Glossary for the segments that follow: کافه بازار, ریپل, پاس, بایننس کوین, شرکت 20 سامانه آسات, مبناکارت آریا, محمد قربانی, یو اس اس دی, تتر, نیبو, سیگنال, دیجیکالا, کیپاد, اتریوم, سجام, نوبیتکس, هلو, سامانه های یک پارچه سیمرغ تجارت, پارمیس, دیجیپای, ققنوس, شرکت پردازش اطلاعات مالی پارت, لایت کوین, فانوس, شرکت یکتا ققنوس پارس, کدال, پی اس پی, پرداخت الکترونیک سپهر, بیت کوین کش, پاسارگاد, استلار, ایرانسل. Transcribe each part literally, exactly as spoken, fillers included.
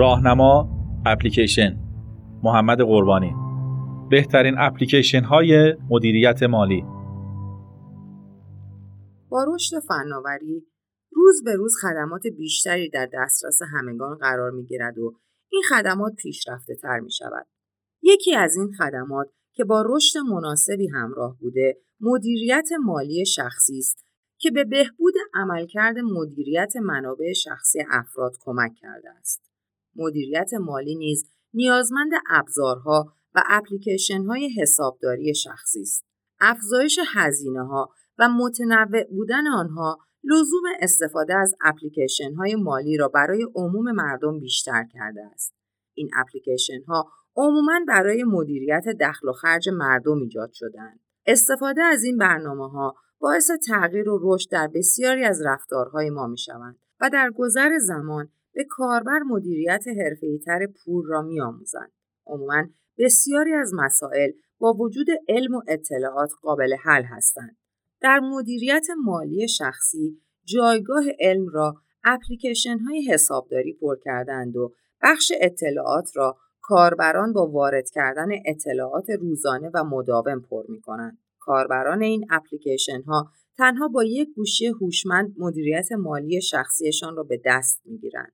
راهنما اپلیکیشن، محمد قربانی. بهترین اپلیکیشن های مدیریت مالی. با رشد فناوری روز به روز خدمات بیشتری در دسترس همگان قرار می گیرد و این خدمات پیشرفته تر می شود. یکی از این خدمات که با رشد مناسبی همراه بوده مدیریت مالی شخصی است که به بهبود عملکرد مدیریت منابع شخصی افراد کمک کرده است. مدیریت مالی نیز نیازمند ابزارها و اپلیکیشن‌های حسابداری شخصی است. افزایش هزینه‌ها و متنوع بودن آنها لزوم استفاده از اپلیکیشن‌های مالی را برای عموم مردم بیشتر کرده است. این اپلیکیشن‌ها عموماً برای مدیریت دخل و خرج مردم ایجاد شده‌اند. استفاده از این برنامه‌ها باعث تغییر و رشد در بسیاری از رفتارهای ما می‌شوند و در گذر زمان به کاربر مدیریت حرفه‌ای‌تر پول را می‌آموزند. عموماً بسیاری از مسائل با وجود علم و اطلاعات قابل حل هستند. در مدیریت مالی شخصی جایگاه علم را اپلیکیشن‌های حسابداری پر کردند و بخش اطلاعات را کاربران با وارد کردن اطلاعات روزانه و مداوم پر می‌کنند. کاربران این اپلیکیشن‌ها تنها با یک گوشی هوشمند مدیریت مالی شخصیشان را به دست می‌گیرند.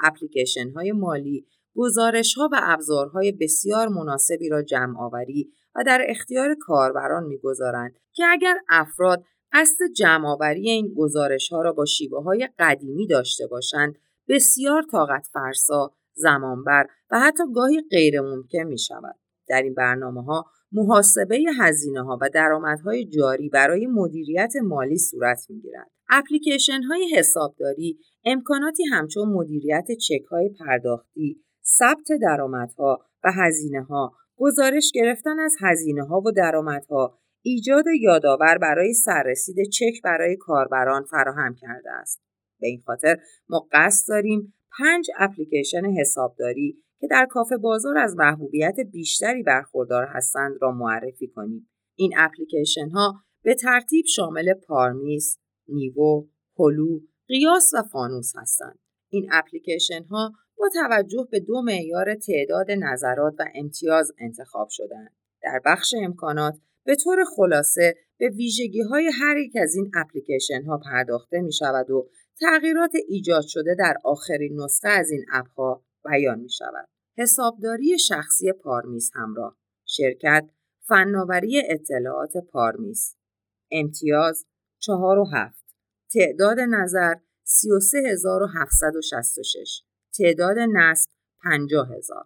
اپلیکیشن‌های مالی گزارش‌ها و ابزارهای بسیار مناسبی را جمع‌آوری و در اختیار کاربران می‌گذارند که اگر افراد قصد جمع‌آوری این گزارش‌ها را با شیوه‌های قدیمی داشته باشند، بسیار طاقت فرسا، زمانبر و حتی گاهی غیرممکن می‌شود. در این برنامه‌ها محاسبه هزینه‌ها و درآمدهای جاری برای مدیریت مالی صورت می‌گیرد. اپلیکیشن‌های حسابداری امکاناتی همچون مدیریت چک‌های پرداختی، ثبت درآمدها و هزینه‌ها، گزارش گرفتن از هزینه‌ها و درآمدها، ایجاد یادآور برای سررسید چک برای کاربران فراهم کرده است. به این خاطر ما قصد داریم پنج اپلیکیشن حسابداری که در کافه بازار از محبوبیت بیشتری برخوردار هستند را معرفی کنیم. این اپلیکیشن‌ها به ترتیب شامل پارمیس، نیبو، هلو، قیاس و فانوس هستند. این اپلیکیشن‌ها با توجه به دو معیار تعداد نظرات و امتیاز انتخاب شدند. در بخش امکانات به طور خلاصه به ویژگی‌های هر یک از این اپلیکیشن‌ها پرداخته می‌شود و تغییرات ایجاد شده در آخرین نسخه از این اپ‌ها بیان می‌شود. حسابداری شخصی پارمیس همراه شرکت فناوری اطلاعات پارمیس، امتیاز چهار و هفت، تعداد نظر سی و سه هزار و هفتصد و شصت و شش، تعداد نصب پنجاه هزار.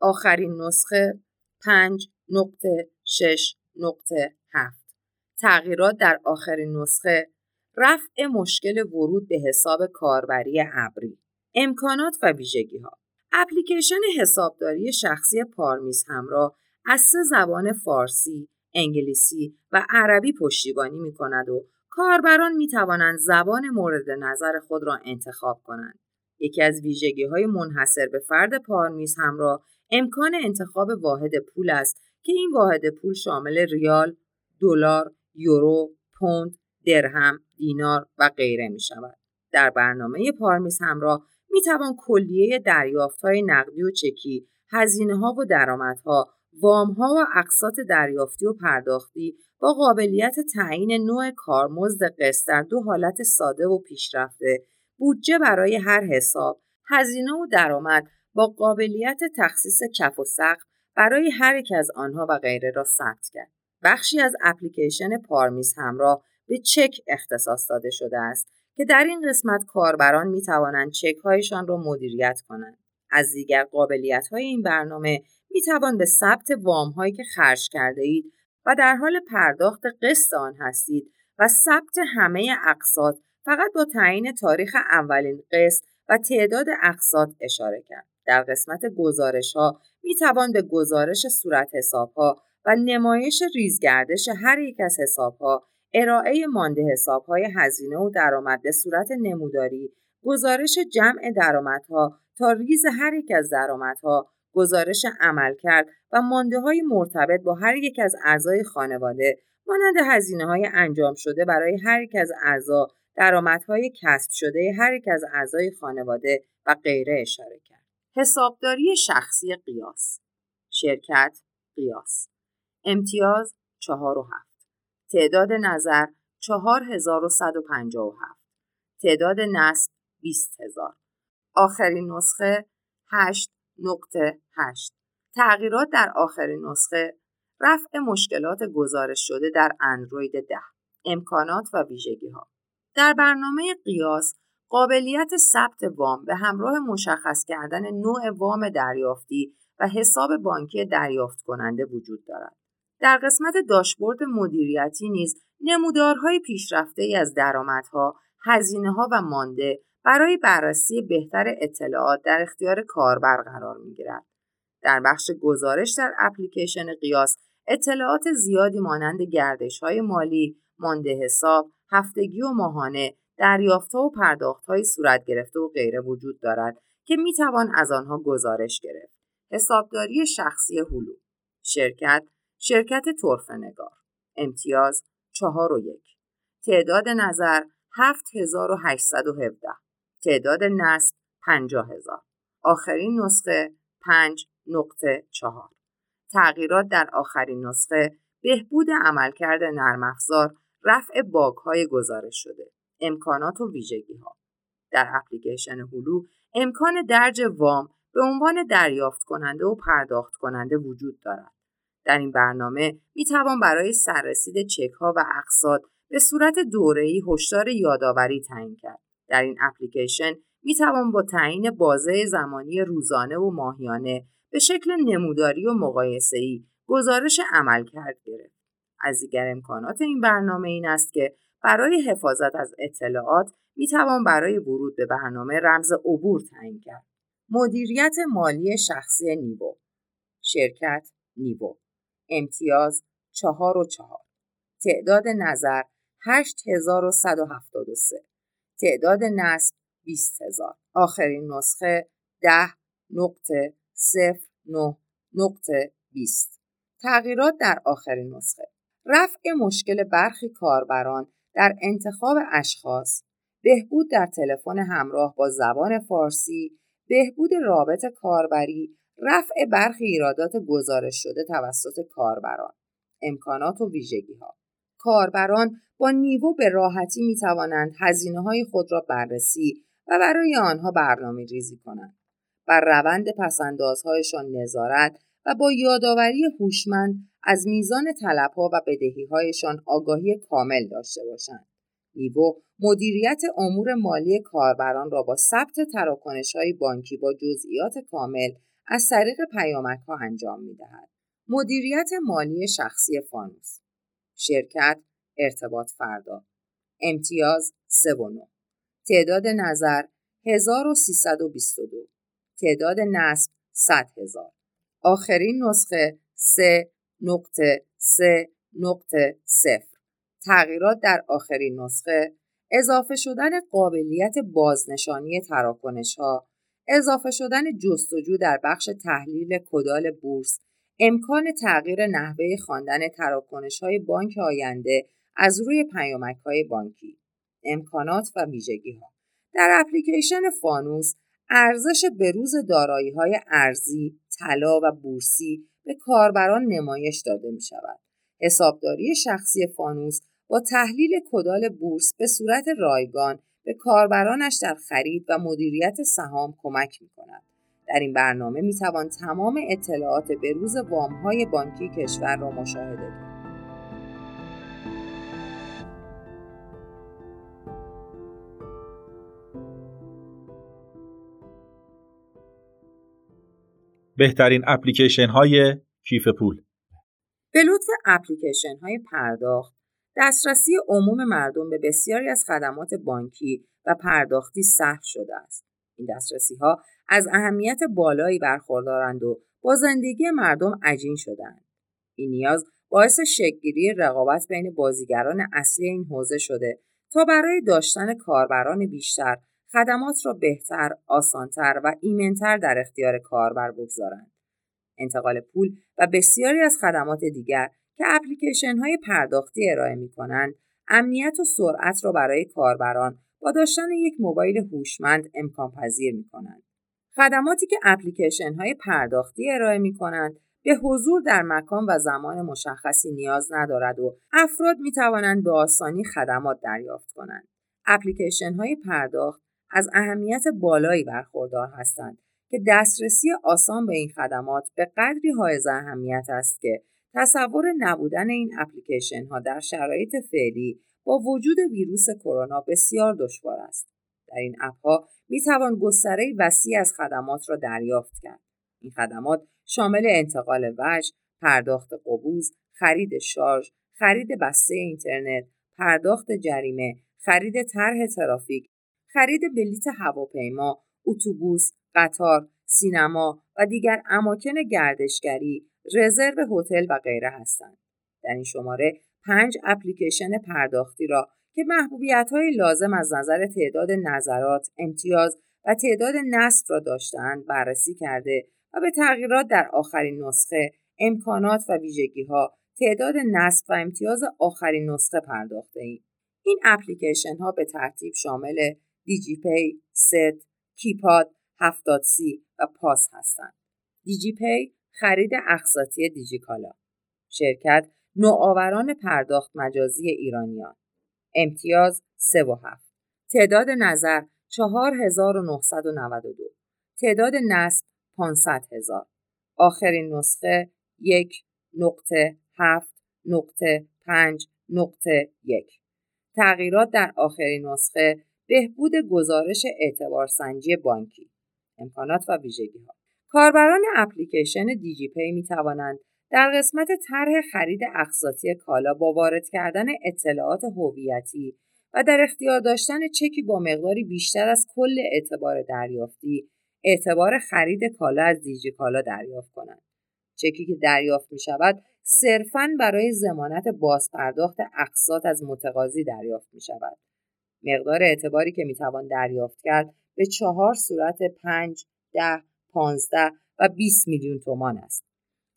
آخرین نسخه پنج نقطه شش نقطه هفت. تغییرات در آخرین نسخه رفع مشکل ورود به حساب کاربری ابری. امکانات و ویژگی‌ها. اپلیکیشن حسابداری شخصی پارمیس همراه از سه زبان فارسی، انگلیسی و عربی پشتیبانی می‌کند و کاربران می‌توانند زبان مورد نظر خود را انتخاب کنند. یکی از ویژگی‌های منحصر به فرد پارمیس همراه امکان انتخاب واحد پول است که این واحد پول شامل ریال، دلار، یورو، پوند، درهم، دینار و غیره می‌شود. در برنامه پارمیس همراه می‌توان کلیه دریافت‌های نقدی و چکی، هزینه‌ها و درآمدها، وام‌ها و اقساط دریافتی و پرداختی با قابلیت تعیین نوع کارمزد قسط در دو حالت ساده و پیشرفته، بودجه برای هر حساب، هزینه و درآمد با قابلیت تخصیص کف و سقف برای هر یک از آنها و غیره را ثبت کرد. بخشی از اپلیکیشن پارمیس همراه به چک اختصاص داده شده است که در این قسمت کاربران می توانند چک‌هایشان را مدیریت کنند. از دیگر قابلیت‌های این برنامه می توان به ثبت وام‌هایی که خرج کرده اید و در حال پرداخت قسط آن هستید و ثبت همه اقساط فقط با تعیین تاریخ اولین قسط و تعداد اقساط اشاره کرد. در قسمت گزارش‌ها می توان به گزارش صورت حساب‌ها و نمایش ریزگردش هر یک از حساب‌ها، ارائه مانده حساب‌های هزینه و درآمد به صورت نموداری، گزارش جمع درآمدها تا ریز هر یک از درآمدها، گزارش عملکرد و مانده‌های مرتبط با هر یک از اعضای خانواده، مانند هزینه‌های انجام شده برای هر یک از اعضا، درآمدهای کسب شده هر یک از اعضای خانواده و غیره اشاره کرد. حسابداری شخصی قیاس، شرکت قیاس، امتیاز چهار و هفت، تعداد نظر چهار هزار و صد و پنجاه و هفت، تعداد نصب بیست هزار، آخرین نسخه هشت نقطه هشت. تغییرات در آخرین نسخه: رفع مشکلات گزارش شده در اندروید ده، امکانات و ویژگی ها. در برنامه قیاس قابلیت ثبت وام به همراه مشخص کردن نوع وام دریافتی و حساب بانکی دریافت کننده وجود دارد. در قسمت داشبورد مدیریتی نیز نمودارهای پیشرفته‌ای از درآمدها، هزینه‌ها و مانده برای بررسی بهتر اطلاعات در اختیار کاربر قرار می‌گیرد. در بخش گزارش در اپلیکیشن قیاس اطلاعات زیادی مانند گردش‌های مالی، مانده حساب، هفتگی و ماهانه، دریافت‌ها و پرداخت‌های صورت گرفته و غیره وجود دارد که می‌توان از آنها گزارش گرفت. حسابداری شخصی هلو، شرکت شرکت تورفنگار، امتیاز چهار و یک، تعداد نظر هفت هزار و هشتصد و هفده، تعداد نصب پنجاه هزار، آخرین نسخه پنج نقطه چهار. تغییرات در آخرین نسخه: بهبود عملکرد نرم افزار، رفع باگ‌های گزارش شده، امکانات و ویژگی‌ها. در اپلیکیشن هلو امکان درج وام به عنوان دریافت کننده و پرداخت کننده وجود دارد. در این برنامه می توان برای سررسید چک‌ها و اقساط به صورت دوره‌ای هشدار یادآوری تعیین کرد. در این اپلیکیشن می توان با تعیین بازه زمانی روزانه و ماهیانه به شکل نموداری و مقایسه‌ای گزارش عملکرد گرفت. از دیگر امکانات این برنامه این است که برای حفاظت از اطلاعات می توان برای ورود به برنامه رمز عبور تعیین کرد. مدیریت مالی شخصی نیبو، شرکت نیبو، امتیاز چهار و چهار، تعداد نظر هشت هزار و صد و هفتاد و سه، تعداد نصب بیست هزار، آخرین نسخه ده نقطه صفر نه نقطه بیست. تغییرات در آخرین نسخه: رفع مشکل برخی کاربران در انتخاب اشخاص، بهبود در تلفن همراه با زبان فارسی، بهبود رابط کاربری، رفع برخی ایرادات گزارش شده توسط کاربران، امکانات و ویژگی‌ها. کاربران با نیبو به راحتی می توانند هزینه‌های خود را بررسی و برای آنها برنامه‌ریزی کنند، بر روند پس‌اندازهایشان نظارت و با یادآوری هوشمند از میزان طلب‌ها و بدهی‌هایشان آگاهی کامل داشته باشند. نیبو مدیریت امور مالی کاربران را با ثبت تراکنش‌های بانکی با جزئیات کامل از طریق پیامک‌ها انجام می‌دهد. مدیریت مالی شخصی فانوس، شرکت ارتباط فردا، امتیاز سه و نه، تعداد نظر هزار و سیصد و بیست و دو، تعداد نصب صد هزار، آخرین نسخه سه نقطه سه نقطه صفر. تغییرات در آخرین نسخه: اضافه شدن قابلیت بازنشانی تراکنش‌ها، اضافه شدن جستجو در بخش تحلیل کدال بورس، امکان تغییر نحوه خواندن تراکنش‌های بانک آینده از روی پیامک‌های بانکی، امکانات و ویژگی‌ها. در اپلیکیشن فانوس ارزش بروز دارایی‌های ارزی، طلا و بورسی به کاربران نمایش داده می‌شود. حسابداری شخصی فانوس با تحلیل کدال بورس به صورت رایگان به کاربرانش در خرید و مدیریت سهام کمک می‌کند. در این برنامه می‌توان تمام اطلاعات بروز وام‌های بانکی کشور را مشاهده کنید. بهترین اپلیکیشن‌های کیف پول. به لطف اپلیکیشن‌های پرداخت، دسترسی عموم مردم به بسیاری از خدمات بانکی و پرداختی سهل شده است. این دسترسی‌ها از اهمیت بالایی برخوردارند و با زندگی مردم عجین شده‌اند. این نیاز باعث شکل‌گیری رقابت بین بازیگران اصلی این حوزه شده تا برای داشتن کاربران بیشتر، خدمات را بهتر، آسانتر و ایمن‌تر در اختیار کاربر بگذارند. انتقال پول و بسیاری از خدمات دیگر که اپلیکیشن‌های پرداختی ارائه می‌کنند، امنیت و سرعت را برای کاربران با داشتن یک موبایل هوشمند امکان پذیر می‌کنند. خدماتی که اپلیکیشن‌های پرداختی ارائه می‌کنند به حضور در مکان و زمان مشخصی نیاز ندارد و افراد می‌توانند به آسانی خدمات دریافت کنند. اپلیکیشن‌های پرداخت از اهمیت بالایی برخوردار هستند که دسترسی آسان به این خدمات به قدری حائز اهمیت است که تصور نبودن این اپلیکیشن‌ها در شرایط فعلی با وجود ویروس کرونا بسیار دشوار است. در این اپ‌ها می‌توان گستره وسیع از خدمات را دریافت کرد. این خدمات شامل انتقال وجه، پرداخت قبوز، خرید شارژ، خرید بسته اینترنت، پرداخت جریمه، خرید طرح ترافیک، خرید بلیت هواپیما، اتوبوس، قطار، سینما و دیگر اماکن گردشگری، رزرو هتل و غیره هستند. در این شماره پنج اپلیکیشن پرداختی را که محبوبیت‌های لازم از نظر تعداد نظرات، امتیاز و تعداد نصب را داشتند بررسی کرده و به تغییرات در آخرین نسخه، امکانات و ویژگی‌ها، تعداد نصب و امتیاز آخرین نسخه پرداخته‌ایم. این اپلیکیشن‌ها به ترتیب شامل دیجیپای، صد، کیپاد، هفتاد سی و پاس هستند. دیجیپای خرید اقساطی دیجیکالا. شرکت نوآوران پرداخت مجازی ایرانیان. امتیاز سه و هفت. تعداد نظر چهار هزار و نهصد و نود و دو. تعداد نصب پانصد هزار. آخرین نسخه یک نقطه هفت نقطه پنج نقطه یک. تغییرات در آخرین نسخه بهبود گزارش اعتبارسنجی بانکی. امکانات و ویژگی ها. کاربران اپلیکیشن دیجیپای می توانند در قسمت طرح خرید اقساطی کالا با وارد کردن اطلاعات هویتی و در اختیار داشتن چکی با مقداری بیشتر از کل اعتبار دریافتی، اعتبار خرید کالا از دیجیکالا دریافت کنند. چکی که دریافت می شود صرفاً برای ضمانت بازپرداخت اقساط از متقاضی دریافت می شود. مقدار اعتباری که می توان دریافت کرد به چهار صورت پنج، ده، پانزده و بیست میلیون تومان است.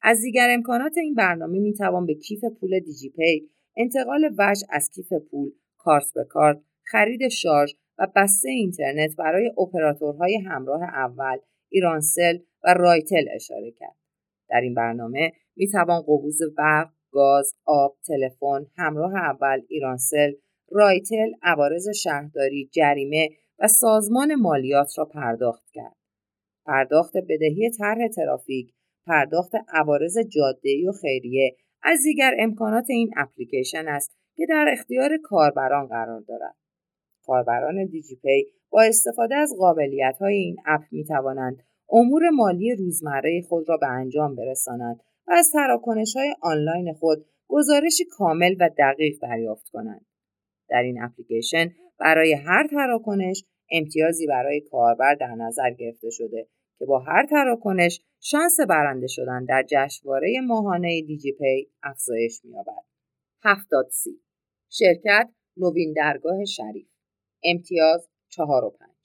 از دیگر امکانات این برنامه می توان به کیف پول دیجیپای، انتقال وجه از کیف پول، کارت به کارت، خرید شارژ و بسته اینترنت برای اپراتورهای همراه اول، ایرانسل و رایتل اشاره کرد. در این برنامه می توان قبوز برق، گاز، آب، تلفن، همراه اول، ایرانسل، رایتل، عوارض شهرداری، جریمه و سازمان مالیات را پرداخت کرد. پرداخت بدهی طرح ترافیک، پرداخت عوارض جاده‌ای و خیریه از دیگر امکانات این اپلیکیشن است که در اختیار کاربران قرار دارد. کاربران دیجیپای با استفاده از قابلیت‌های این اپ می‌توانند امور مالی روزمره خود را به انجام برسانند و از تراکنش‌های آنلاین خود گزارشی کامل و دقیق دریافت کنند. در این اپلیکیشن برای هر تراکنش امتیازی برای کاربر در نظر گرفته شده که با هر تراکنش شانس برنده شدن در جشنواره ماهانه دیجیپای افزایش می‌یابد. هفتاد سی. شرکت نوین درگاه شریف. امتیاز چهار و پنج.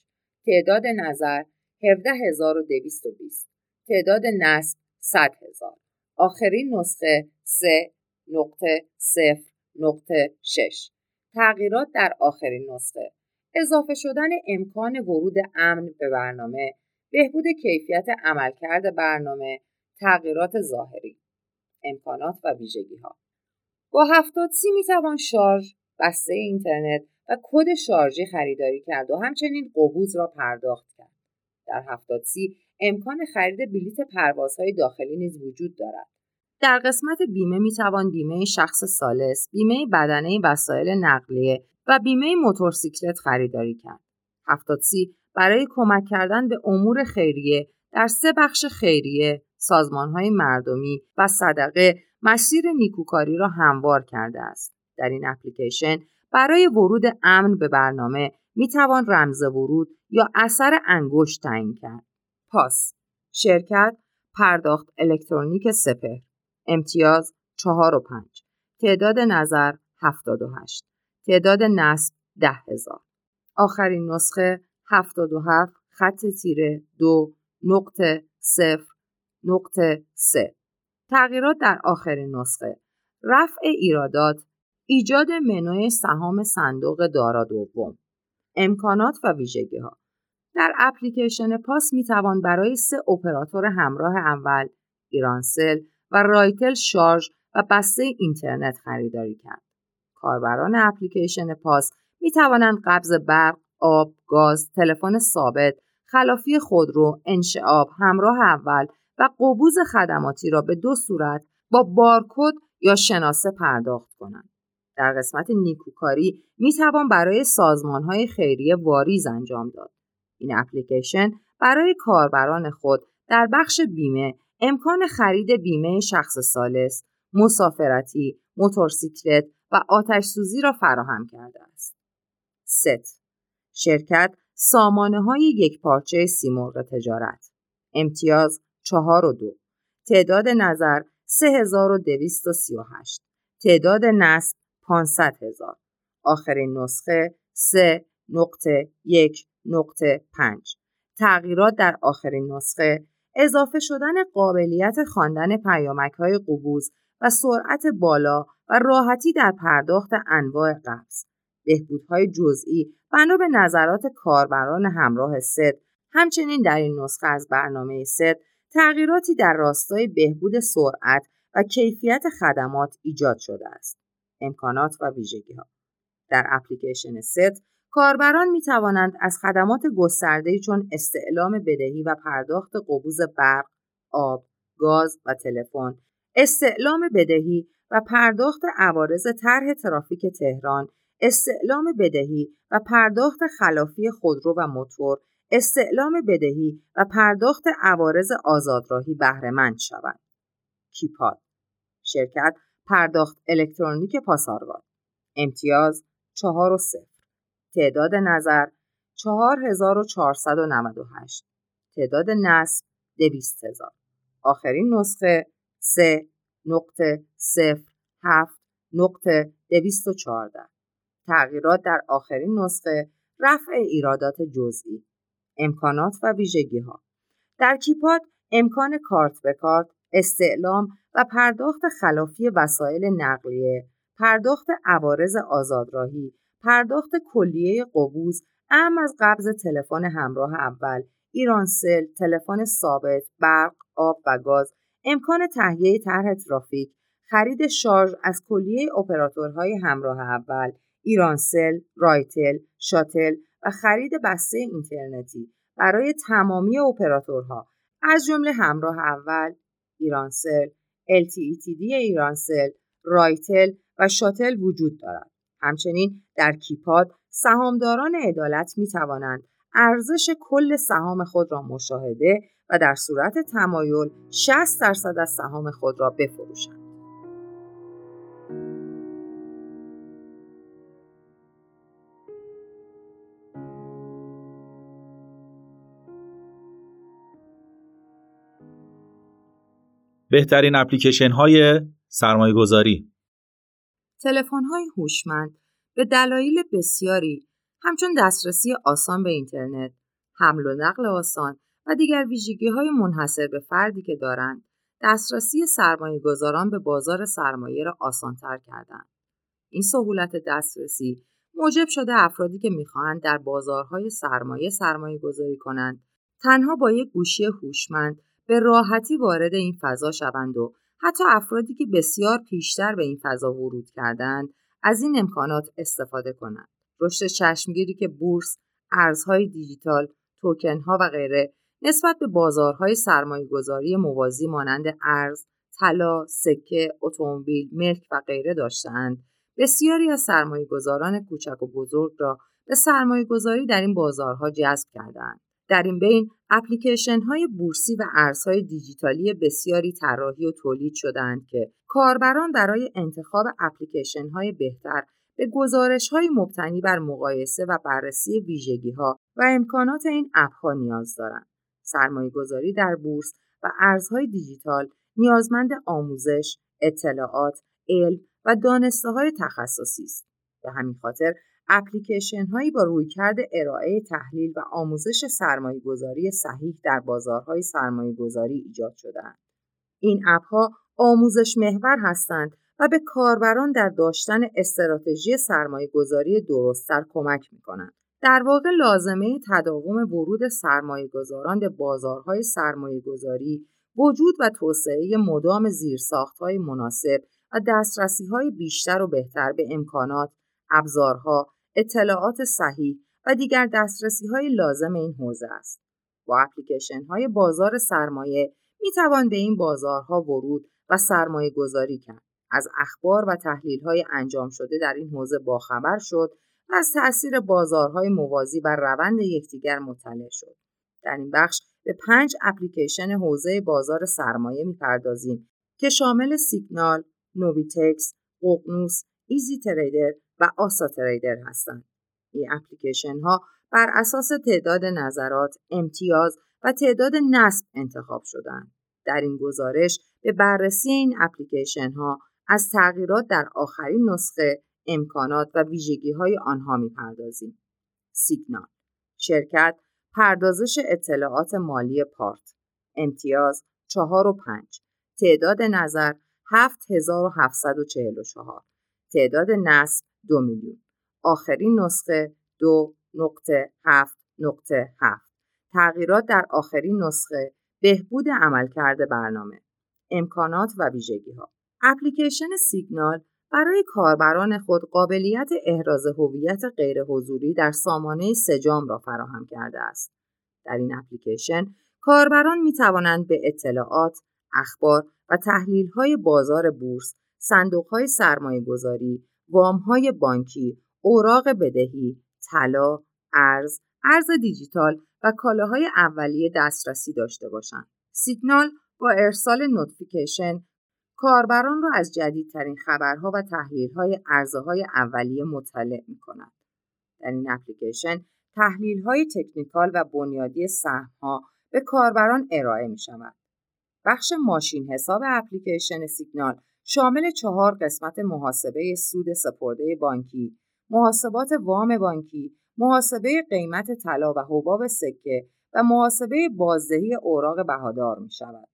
تعداد نظر هفده هزار و دویست و بیست. تعداد نصب صد هزار. آخرین نسخه سه نقطه صفر نقطه شش. تغییرات در آخرین نسخه. اضافه شدن امکان ورود امن به برنامه، بهبود کیفیت عملکرد برنامه، تغییرات ظاهری، امکانات و ویژگی‌ها. با هفتاد سی می‌توان شارژ، بسته اینترنت و کد شارژی خریداری کرد و همچنین قبوز را پرداخت کرد. در هفتاد سی امکان خرید بلیت پروازهای داخلی نیز وجود دارد. در قسمت بیمه می‌توان بیمه شخص ثالث، بیمه بدنه وسایل نقلیه و بیمه موتورسیکلت خریداری کرد. هفتاد سی برای کمک کردن به امور خیریه در سه بخش خیریه، سازمان‌های مردمی و صدقه مسیر نیکوکاری را هموار کرده است. در این اپلیکیشن برای ورود امن به برنامه می‌توان رمز ورود یا اثر انگشت تعیین کرد. پاس. شرکت پرداخت الکترونیک سپهر. امتیاز چهار و پنج. تعداد نظر هفتاد و هشت. تعداد نصب ده هزار. آخرین نسخه هفتاد و هفت خط تیره دو نقطه صفر نقطه سه. تغییرات در آخرین نسخه. رفع ایرادات، ایجاد منوی سهام صندوق دارا دوم. امکانات و ویژگی ها. در اپلیکیشن پاس میتوان برای سه اپراتور همراه اول، ایرانسل و رایتل شارژ و بسته اینترنت خریداری کرد. کاربران اپلیکیشن پاس میتوانند قبض برق، آب، گاز، تلفن ثابت، خلافی خودرو، انشعاب همراه اول و قبوض خدماتی را به دو صورت با بارکد یا شناسه پرداخت کنند. در قسمت نیکوکاری میتوان برای سازمان‌های خیریه واریز انجام داد. این اپلیکیشن برای کاربران خود در بخش بیمه امکان خرید بیمه شخص ثالث، مسافرتی، موتورسیکلت و آتش‌سوزی را فراهم کرده است. ست شرکت سامانه های یک پارچه سیمرغ تجارت، امتیاز چهار و دو، تعداد نظر سه هزار و دویست و سی و هشت، تعداد نصب پانصد هزار، آخرین نسخه سه نقطه یک نقطه پنج. تغییرات در آخرین نسخه اضافه شدن قابلیت خواندن پیامک‌های قبوض و سرعت بالا و راحتی در پرداخت انواع قبض، بهبودهای جزئی بنا به نظرات کاربران همراه صد. همچنین در این نسخه از برنامه صد تغییراتی در راستای بهبود سرعت و کیفیت خدمات ایجاد شده است. امکانات و ویژگی‌ها در اپلیکیشن صد کاربران می توانند از خدمات گسترده‌ای چون استعلام بدهی و پرداخت قبوض برق، آب، گاز و تلفن، استعلام بدهی و پرداخت عوارض طرح ترافیک تهران، استعلام بدهی و پرداخت خلافی خودرو و موتور، استعلام بدهی و پرداخت عوارض آزادراهی بهره‌مند شوند. کیپاد شرکت پرداخت الکترونیک پاسارگاد، امتیاز چهار و صفر، تعداد نظر چهار هزار و چهارصد و نود و هشت، تعداد نصب دویست هزار، آخرین نسخه سه نقطه صفر هفت نقطه دویست و چهارده. تغییرات در آخرین نسخه رفع ایرادات جزئی. امکانات و ویژگی‌ها در کیپاد امکان کارت به کارت، استعلام و پرداخت خلافی وسایل نقلیه، پرداخت عوارض آزادراهی، پرداخت کلیه قبوض اعم از قبض تلفن همراه اول، ایرانسل، تلفن ثابت، برق، آب و گاز، امکان تهیه طرح ترافیک، خرید شارژ از کلیه اپراتورهای همراه اول، ایرانسل، رایتل، شاتل و خرید بسته اینترنتی برای تمامی اپراتورها از جمله همراه اول، ایرانسل، ال تی ای تی دی ایرانسل، رایتل و شاتل وجود دارد. همچنین در کیپاد سهامداران عدالت می توانند ارزش کل سهام خود را مشاهده و در صورت تمایل شصت درصد از سهام خود را بفروشند. بهترین اپلیکیشن های سرمایه گذاری. تلفن های هوشمند به دلایل بسیاری همچون دسترسی آسان به اینترنت، حمل و نقل آسان و دیگر ویژگی های منحصر به فردی که دارند، دسترسی سرمایه گذاران به بازار سرمایه را آسان تر کردند. این سهولت دسترسی موجب شده افرادی که میخواهند در بازارهای سرمایه سرمایه گذاری کنند، تنها با یک گوشی هوشمند به راحتی وارد این فضا شوند و حتی افرادی که بسیار پیشتر به این فضا ورود کردند از این امکانات استفاده کنند. رشد چشمگیری که بورس، ارزهای دیجیتال، توکن‌ها و غیره نسبت به بازارهای سرمایه‌گذاری موازی مانند ارز، طلا، سکه، اتومبیل، ملک و غیره داشتند، بسیاری از سرمایه‌گذاران کوچک و بزرگ را به سرمایه‌گذاری در این بازارها جذب کردند. در این بین اپلیکیشن‌های بورسی و ارزهای دیجیتالی بسیاری طراحی و تولید شدند که کاربران برای انتخاب اپلیکیشن‌های بهتر به گزارش‌های مبتنی بر مقایسه و بررسی ویژگی‌ها و امکانات این اپ‌ها نیاز دارند. سرمایه‌گذاری در بورس و ارزهای دیجیتال نیازمند آموزش، اطلاعات، علم و دانسته‌های تخصصی است. به همین خاطر اپلیکیشن هایی با رویکرد ارائه تحلیل و آموزش سرمایه گذاری صحیح در بازارهای سرمایه گذاری ایجاد شده‌اند. این اپ ها آموزش محور هستند و به کاربران در داشتن استراتژی سرمایه گذاری درست‌تر کمک می کنند. در واقع لازمه تداوم ورود سرمایه‌گذاران به بازارهای سرمایه‌گذاری، وجود و توسعه مدام زیرساخت‌های مناسب و دسترسی‌های بیشتر و بهتر به امکانات، ابزارها، اطلاعات صحیح و دیگر دسترسی‌های لازم این حوزه است. با اپلیکیشن‌های بازار سرمایه می‌توان به این بازارها ورود و سرمایه‌گذاری کرد. از اخبار و تحلیل‌های انجام شده در این حوزه باخبر شد و از تأثیر بازارهای موازی بر روند یکدیگر مطلع شد. در این بخش به پنج اپلیکیشن حوزه بازار سرمایه می‌پردازیم که شامل سیگنال، نوبیتکس، ققنوس، ایزی تریدر و آساتریدر هستند. این اپلیکیشن ها بر اساس تعداد نظرات، امتیاز و تعداد نصب انتخاب شدند. در این گزارش به بررسی این اپلیکیشن ها از تغییرات در آخرین نسخه، امکانات و ویژگی های آنها می‌پردازیم. سیگنال، شرکت پردازش اطلاعات مالی پارت، امتیاز چهار و پنج، تعداد نظر هفت هزار و هفتصد و چهل و چهار، تعداد نصب دو میلیون، آخرین نسخه دو نقطه هفت نقطه هفت، تغییرات در آخرین نسخه، بهبود عملکرد برنامه، امکانات و ویژگی‌ها. اپلیکیشن سیگنال برای کاربران خود قابلیت احراز هویت غیر حضوری در سامانه سجام را فراهم کرده است. در این اپلیکیشن کاربران می توانند به اطلاعات، اخبار و تحلیل‌های بازار بورس، صندوق‌های سرمایه‌گذاری، وام‌های بانکی، اوراق بدهی، طلا، ارز، ارز دیجیتال و کالاهای اولیه دسترسی داشته باشند. سیگنال با ارسال نوتیفیکیشن کاربران را از جدیدترین خبرها و تحلیل‌های ارزهای اولیه مطلع می‌کند. در این اپلیکیشن تحلیل‌های تکنیکال و بنیادی سهم‌ها به کاربران ارائه می‌شود. بخش ماشین حساب اپلیکیشن سیگنال شامل چهار قسمت محاسبه سود سپرده بانکی، محاسبات وام بانکی، محاسبه قیمت طلا و حباب سکه و محاسبه بازدهی اوراق بهادار می‌شود.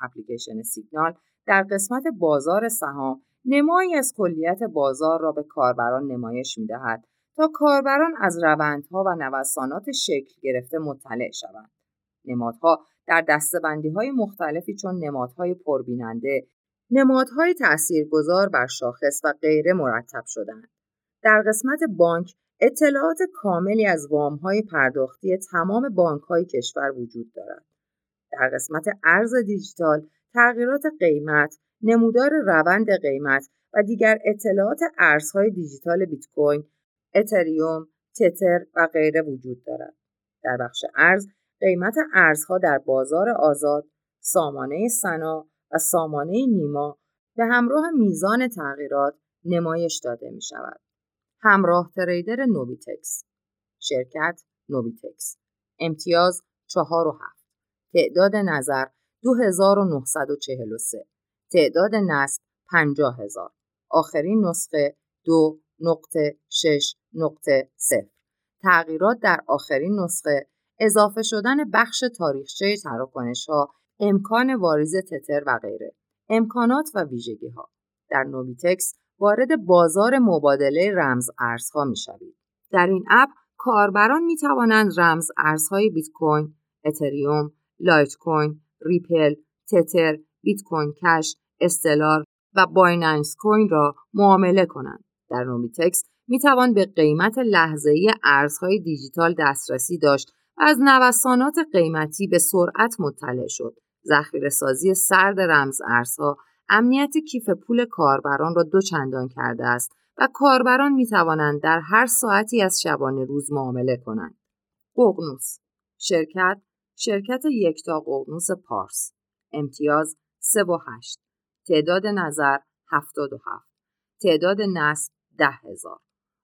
اپلیکیشن سیگنال در قسمت بازار سهام نمایی از کلیت بازار را به کاربران نمایش می‌دهد تا کاربران از روندها و نوسانات شکل گرفته مطلع شوند. نمادها در دسته‌بندی‌های مختلفی چون نمادهای پربیننده، نمادهای تأثیرگذار بر شاخص و غیره مرتب شدند. در قسمت بانک اطلاعات کاملی از وام‌های پرداختی تمام بانک‌های کشور وجود دارد. در قسمت ارز دیجیتال تغییرات قیمت، نمودار روند قیمت و دیگر اطلاعات ارزهای دیجیتال بیت کوین، اتریوم، تتر و غیره وجود دارد. در بخش ارز، قیمت ارزها در بازار آزاد، سامانه سنا و سامانه نیما به همراه میزان تغییرات نمایش داده می شود. همراه تریدر نوبیتکس، شرکت نوبیتکس، امتیاز چهار و هفت، تعداد نظر دو هزار و نهصد و چهل و سه، تعداد نصب پنجاه هزار، آخرین نسخه دو نقطه شش نقطه صفر، تغییرات در آخرین نسخه، اضافه شدن بخش تاریخچه تراکنش‌ها، امکان واریز تتر و غیره. امکانات و ویژگی‌ها. در نوبیتکس وارد بازار مبادله رمز ارزها می‌شوید. در این اپ کاربران می‌توانند رمز ارزهای بیت کوین، اتریوم، لایت کوین، ریپل، تتر، بیت کوین کش، استلار و بایننس کوین را معامله کنند. در نوبیتکس می‌توان به قیمت لحظه‌ای ارزهای دیجیتال دسترسی داشت و از نوسانات قیمتی به سرعت مطلع شد. ذخیره‌سازی سرد رمز ارزها امنیت کیف پول کاربران را دوچندان کرده است و کاربران می‌توانند در هر ساعتی از شبانه روز معامله کنند. ققنوس، شرکت شرکت یکتا ققنوس پارس، امتیاز سه و هشت، تعداد نظر هفتاد و هفت، تعداد نصب ده هزار،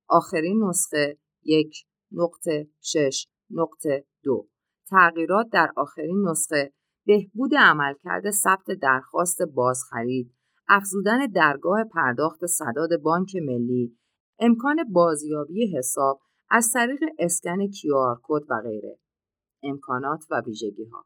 آخرین نسخه یک نقطه شش نقطه دو، تغییرات در آخرین نسخه، بهبود عملکرد ثبت درخواست بازخرید، افزودن درگاه پرداخت سداد بانک ملی، امکان بازیابی حساب از طریق اسکن کیو آر کد و غیره. امکانات و ویژگی‌ها.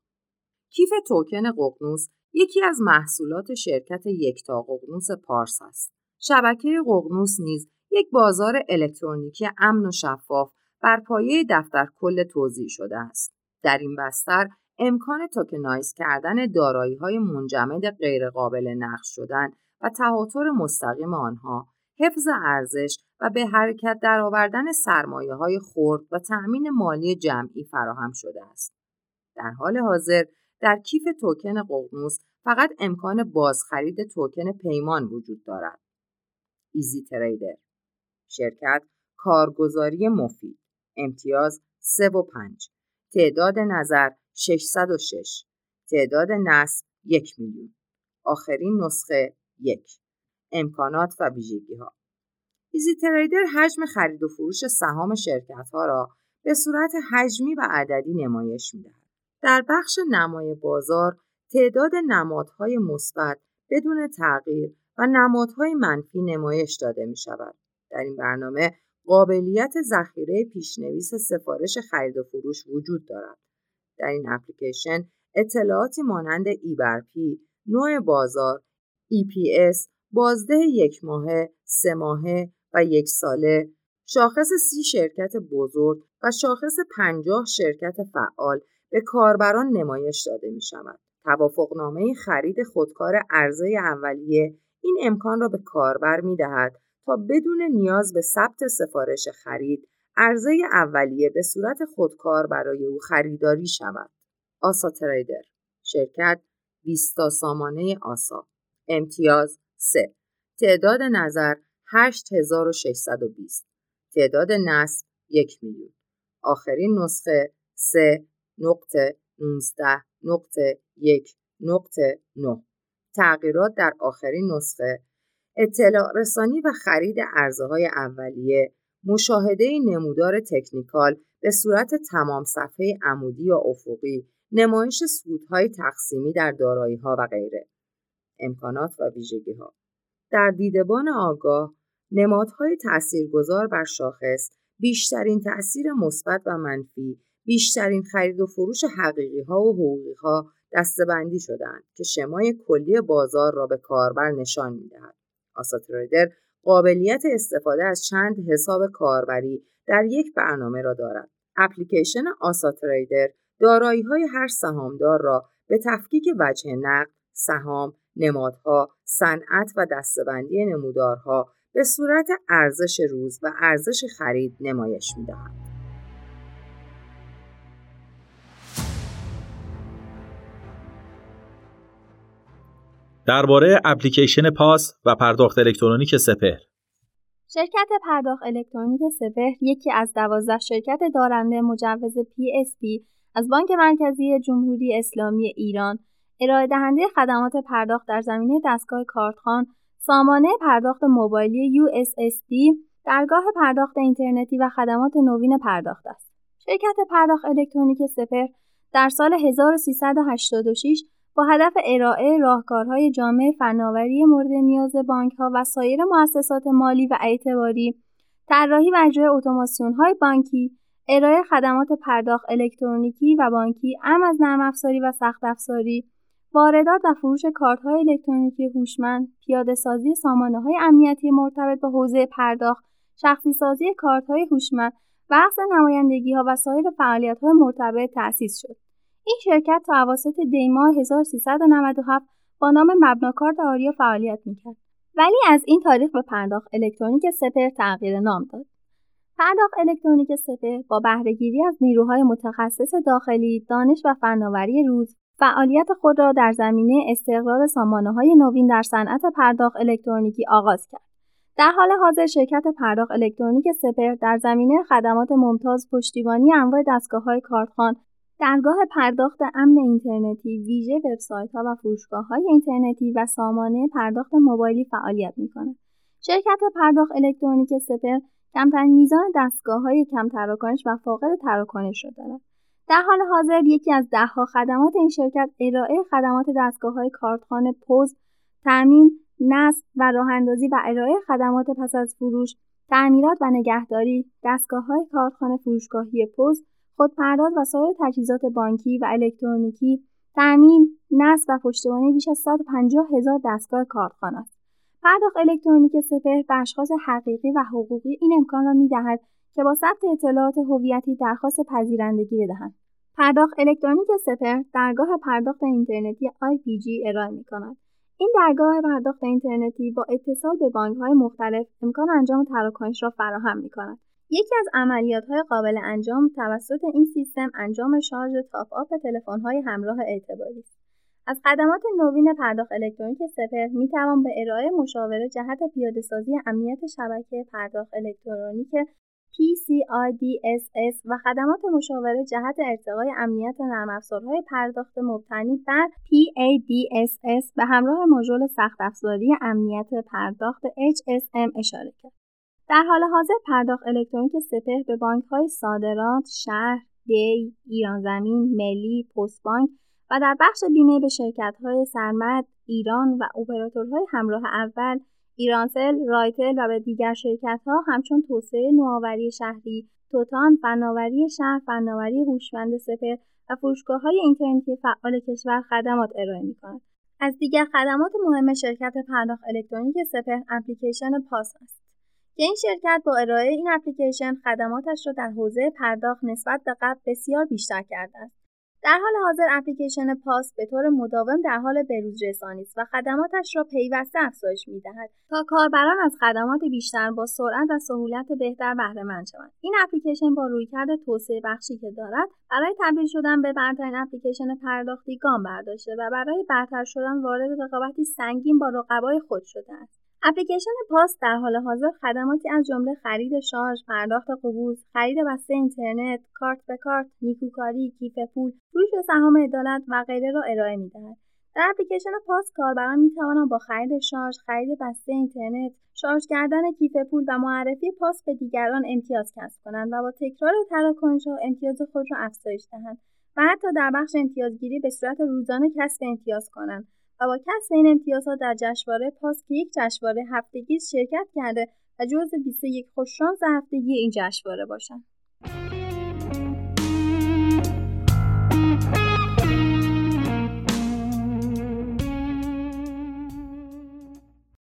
کیف توکن ققنوس یکی از محصولات شرکت یکتا ققنوس پارس است. شبکه ققنوس نیز یک بازار الکترونیکی امن و شفاف بر پایه دفتر کل توزیع شده است. در این بستر امکان توکنایز کردن دارایی‌های منجمد غیر قابل نقد شدن و تهاتر مستقیم آنها، حفظ ارزش و به حرکت درآوردن سرمایه‌های خرد و تأمین مالی جمعی فراهم شده است. در حال حاضر در کیف توکن ققنوس فقط امکان بازخرید توکن پیمان وجود دارد. ایزی تریدر، شرکت کارگزاری مفید، امتیاز سه و پنج، تعداد نظر ششصد و شش، تعداد نصب یک میلیون، آخرین نسخه یک، امکانات و ویژگی‌ها. ایزی تریدر حجم خرید و فروش سهام شرکت‌ها را به صورت حجمی و عددی نمایش می‌دهد. در بخش نمای بازار تعداد نمادهای مثبت بدون تغییر و نمادهای منفی نمایش داده می‌شود. در این برنامه قابلیت ذخیره پیش‌نویس سفارش خرید و فروش وجود دارد. در این اپلیکیشن اطلاعاتی مانند ای بر پی، نوع بازار، ای پی اس، بازده یک ماهه، سه ماهه و یک ساله، شاخص سی شرکت بزرگ و شاخص پنجاه شرکت فعال به کاربران نمایش داده می شود. توافقنامه خرید خودکار عرضه اولیه این امکان را به کاربر می دهد تا بدون نیاز به ثبت سفارش خرید، عرضه اولیه به صورت خودکار برای او خریداری شود. آساتریدر، شرکت بیست سامانه آسات، امتیاز سه، تعداد نظر هشت هزار و ششصد و بیست، تعداد نصب یک میلیون، آخرین نسخه سه نقطه نوزده نقطه یک نقطه نه، تغییرات در آخرین نسخه، اطلاع رسانی و خرید عرضه‌های اولیه، مشاهده نمودار تکنیکال به صورت تمام صفحه عمودی یا افقی، نمایش سودهای تقسیمی در دارایی‌ها و غیره. امکانات و ویژگی‌ها. در دیدبان آگاه، نمادهای تاثیرگذار بر شاخص، بیشترین تاثیر مثبت و منفی، بیشترین خرید و فروش حقیقی‌ها و حقوقی‌ها دسته‌بندی شده‌اند که شمای کلی بازار را به کاربر نشان می‌دهد. آساتریدر قابلیت استفاده از چند حساب کاربری در یک برنامه را دارد. اپلیکیشن آساتریدر دارایی‌های هر سهامدار را به تفکیک وجه نقد، سهام، نمادها، صنعت و دسته‌بندی نمودارها به صورت ارزش روز و ارزش خرید نمایش می‌دهد. درباره اپلیکیشن پاس و پرداخت الکترونیک سپهر. شرکت پرداخت الکترونیک سپهر یکی از دوازده شرکت دارنده مجوز پی اس پی از بانک مرکزی جمهوری اسلامی ایران، ارائه دهنده خدمات پرداخت در زمینه دستگاه کارتخوان، سامانه پرداخت موبایلی یو اس اس دی، درگاه پرداخت اینترنتی و خدمات نوین پرداخت است. شرکت پرداخت الکترونیک سپهر در سال هزار و سیصد و هشتاد و شش با هدف ارائه راهکارهای جامع فناوری مورد نیاز بانک‌ها و سایر مؤسسات مالی و اعتباری، طراحی و اجرای اتوماسیون‌های بانکی، ارائه خدمات پرداخت الکترونیکی و بانکی، اعم از نرم‌افزاری و سخت‌افزاری، واردات و فروش کارت‌های الکترونیکی هوشمند، پیاده‌سازی سامانه‌های امنیتی مرتبط با حوزه پرداخت، شخصی‌سازی کارت‌های هوشمند و عقد نمایندگی‌ها و سایر فعالیت‌های مرتبط تأسیس شد. این شرکت تا اواسط دی ماه هزار و سیصد و نود و هفت با نام مبناکارت آریا فعالیت میکرد، ولی از این تاریخ به پرداخت الکترونیک سپهر تغییر نام داد. پرداخت الکترونیک سپهر با بهره‌گیری از نیروهای متخصص داخلی، دانش و فناوری روز، فعالیت خود را در زمینه استقرار سامانه‌های نوین در صنعت پرداخت الکترونیکی آغاز کرد. در حال حاضر شرکت پرداخت الکترونیک سپهر در زمینه خدمات ممتاز پشتیبانی انواع دستگاه‌های کارتخوان، درگاه پرداخت امن اینترنتی، ویژه وبسایت‌ها و فروشگاه‌های اینترنتی و سامانه پرداخت موبایلی فعالیت می‌کند. شرکت پرداخت الکترونیک سپهر کمترین میزان دستگاه‌های کم تراکنش و فاقد تراکنش را دارد. در حال حاضر یکی از ده‌ها خدمات این شرکت ارائه خدمات دستگاه‌های کارتخوان پوز، تأمین، نصب و راه‌اندازی و ارائه خدمات پس از فروش، تعمیرات و نگهداری دستگاه‌های کارتخوان فروشگاهی پوز، خودپرداز و سایر تجهیزات بانکی و الکترونیکی، تأمین، نصب و پشتیبانی بیش از صد و پنجاه هزار دستگاه کارتخوان است. پرداخت الکترونیک سپهر به اشخاص حقیقی و حقوقی این امکان را می‌دهد که با ثبت اطلاعات هویتی درخواست پذیرندگی بدهند. پرداخت الکترونیک سپهر درگاه پرداخت اینترنتی آی پی جی ارائه می‌کند. این درگاه پرداخت اینترنتی با اتصال به بانک‌های مختلف امکان انجام تراکنش را فراهم می‌کند. یکی از عملیات‌های قابل انجام توسط این سیستم انجام شارژ تاپ آپ تلفن‌های همراه اعتباری است. از خدمات نوین پرداخت الکترونیک سپهر می‌توان به ارائه مشاوره جهت پیاده‌سازی امنیت شبکه پرداخت الکترونیک پی سی آی دی اس اس و خدمات مشاوره جهت ارتقای امنیت نرم‌افزارهای پرداخت مبتنی بر پی ای دی اس اس به همراه مژول سخت‌افزاری امنیت پرداخت اچ اس ام اشاره کرد. در حال حاضر پرداخت الکترونیک سپهر به بانک‌های صادرات، شهر، دی، ایرانزمین، ملی، پست بانک و در بخش بیمه به شرکت‌های سرمد، ایران و اپراتورهای همراه اول، ایرانسل، رایتل و به دیگر شرکت‌ها همچون توسعه نوآوری شهری، توتان، فناوری شهر، فناوری هوشمند سپهر و فروشگاه‌های اینترنتی فعال کشور خدمات ارائه می‌کند. از دیگر خدمات مهم شرکت پرداخت الکترونیک سپهر اپلیکیشن پاس است که این شرکت با ارائه این اپلیکیشن خدماتش را در حوزه پرداخت نسبت به قبل بسیار بیشتر کرده است. در حال حاضر اپلیکیشن پاس به طور مداوم در حال بروزرسانی است و خدماتش را پیوسته افزایش می‌دهد تا کاربران از خدمات بیشتر با سرعت و سهولت بهتر بهره مند شوند. این اپلیکیشن با رویکرد توسعه بخشی که دارد، برای تبدیل شدن به برترین اپلیکیشن پرداختی گام برداشته و برای برتر شدن وارد رقابتی سنگین با رقبای خود شده است. اپلیکیشن پاس در حال حاضر خدماتی از جمله خرید شارژ، پرداخت قبوز، خرید بسته اینترنت، کارت به کارت، نیکوکاری، کیف پول، فروش سهام عدالت و غیره را ارائه می‌دهد. در اپلیکیشن پاس کاربران می‌توانند با خرید شارژ، خرید بسته اینترنت، شارژ کردن کیف پول و معرفی پاس به دیگران امتیاز کسب کنند و با تکرار تراکنش‌ها امتیاز خود را افزایش دهند و حتی در بخش امتیازگیری به صورت روزانه کسب امتیاز کنند. و با کسب این امتیازها در جشنواره پاس که یک جشنواره هفتگی شرکت کرده و جزو بیست و یک خوش‌شانس هفتگی این جشنواره باشند.